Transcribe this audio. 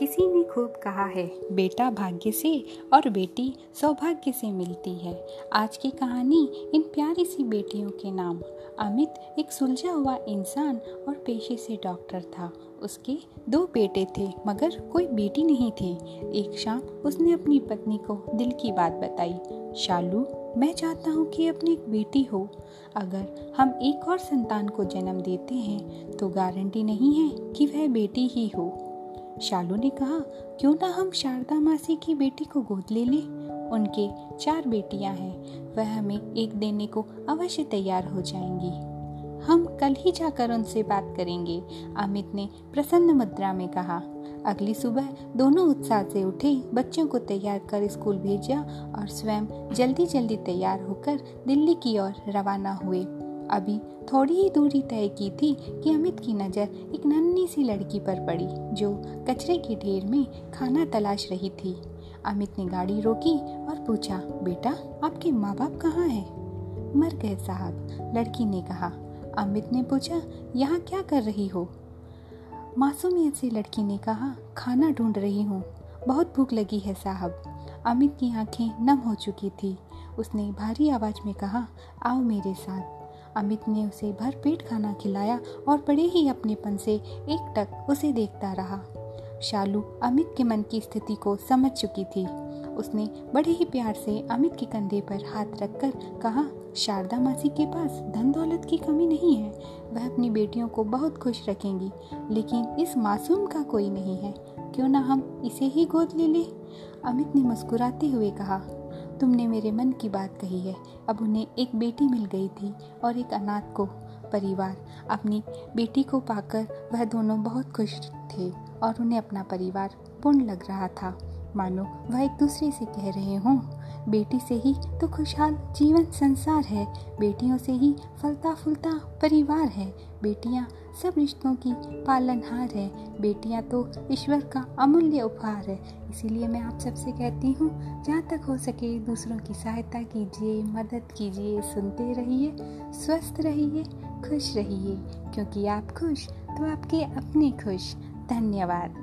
किसी ने खूब कहा है, बेटा भाग्य से और बेटी सौभाग्य से मिलती है। आज की कहानी इन प्यारी सी बेटियों के नाम। अमित एक सुलझा हुआ इंसान और पेशे से डॉक्टर था। उसके 2 बेटे थे मगर कोई बेटी नहीं थी। एक शाम उसने अपनी पत्नी को दिल की बात बताई। शालू, मैं चाहता हूँ कि अपनी एक बेटी हो। अगर हम एक और संतान को जन्म देते हैं तो गारंटी नहीं है कि वह बेटी ही हो। शालू ने कहा, क्यों ना हम शारदा मासी की बेटी को गोद ले लें। उनके 4 बेटियां हैं, वह हमें एक देने को अवश्य तैयार हो जाएंगी। हम कल ही जाकर उनसे बात करेंगे, अमित ने प्रसन्न मुद्रा में कहा। अगली सुबह दोनों उत्साह से उठे, बच्चों को तैयार कर स्कूल भेजा और स्वयं जल्दी जल्दी तैयार होकर दिल्ली की ओर रवाना हुए। अभी थोड़ी ही दूरी तय की थी कि अमित की नज़र एक नन्ही सी लड़की पर पड़ी जो कचरे के ढेर में खाना तलाश रही थी। अमित ने गाड़ी रोकी और पूछा, बेटा आपके माँ बाप कहाँ हैं? मर गए साहब, लड़की ने कहा। अमित ने पूछा, यहाँ क्या कर रही हो? मासूमियत से लड़की ने कहा, खाना ढूंढ रही हूँ, बहुत भूख लगी है साहब। अमित की आंखें नम हो चुकी थी। उसने भारी आवाज़ में कहा, आओ मेरे साथ। अमित ने उसे भरपेट खाना खिलाया और बड़े ही अपनेपन से एकटक उसे देखता रहा। शालू अमित के मन की स्थिति को समझ चुकी थी। उसने बड़े ही प्यार से अमित के कंधे पर हाथ रखकर कहा, शारदा मासी के पास धन दौलत की कमी नहीं है, वह अपनी बेटियों को बहुत खुश रखेंगी, लेकिन इस मासूम का कोई नहीं है, क्यों ना हम इसे ही गोद ले लें। अमित ने मुस्कुराते हुए कहा, तुमने मेरे मन की बात कही है। अब उन्हें एक बेटी मिल गई थी और एक अनाथ को परिवार। अपनी बेटी को पाकर वह दोनों बहुत खुश थे और उन्हें अपना परिवार पूर्ण लग रहा था, मानो वह एक दूसरे से कह रहे हों, बेटी से ही तो खुशहाल जीवन संसार है, बेटियों से ही फलता फूलता परिवार है, बेटियां सब रिश्तों की पालनहार है, बेटियां तो ईश्वर का अमूल्य उपहार है। इसीलिए मैं आप सबसे कहती हूँ, जहाँ तक हो सके दूसरों की सहायता कीजिए, मदद कीजिए, सुनते रहिए, स्वस्थ रहिए, खुश रहिए, क्योंकि आप खुश तो आपके अपने खुश। धन्यवाद।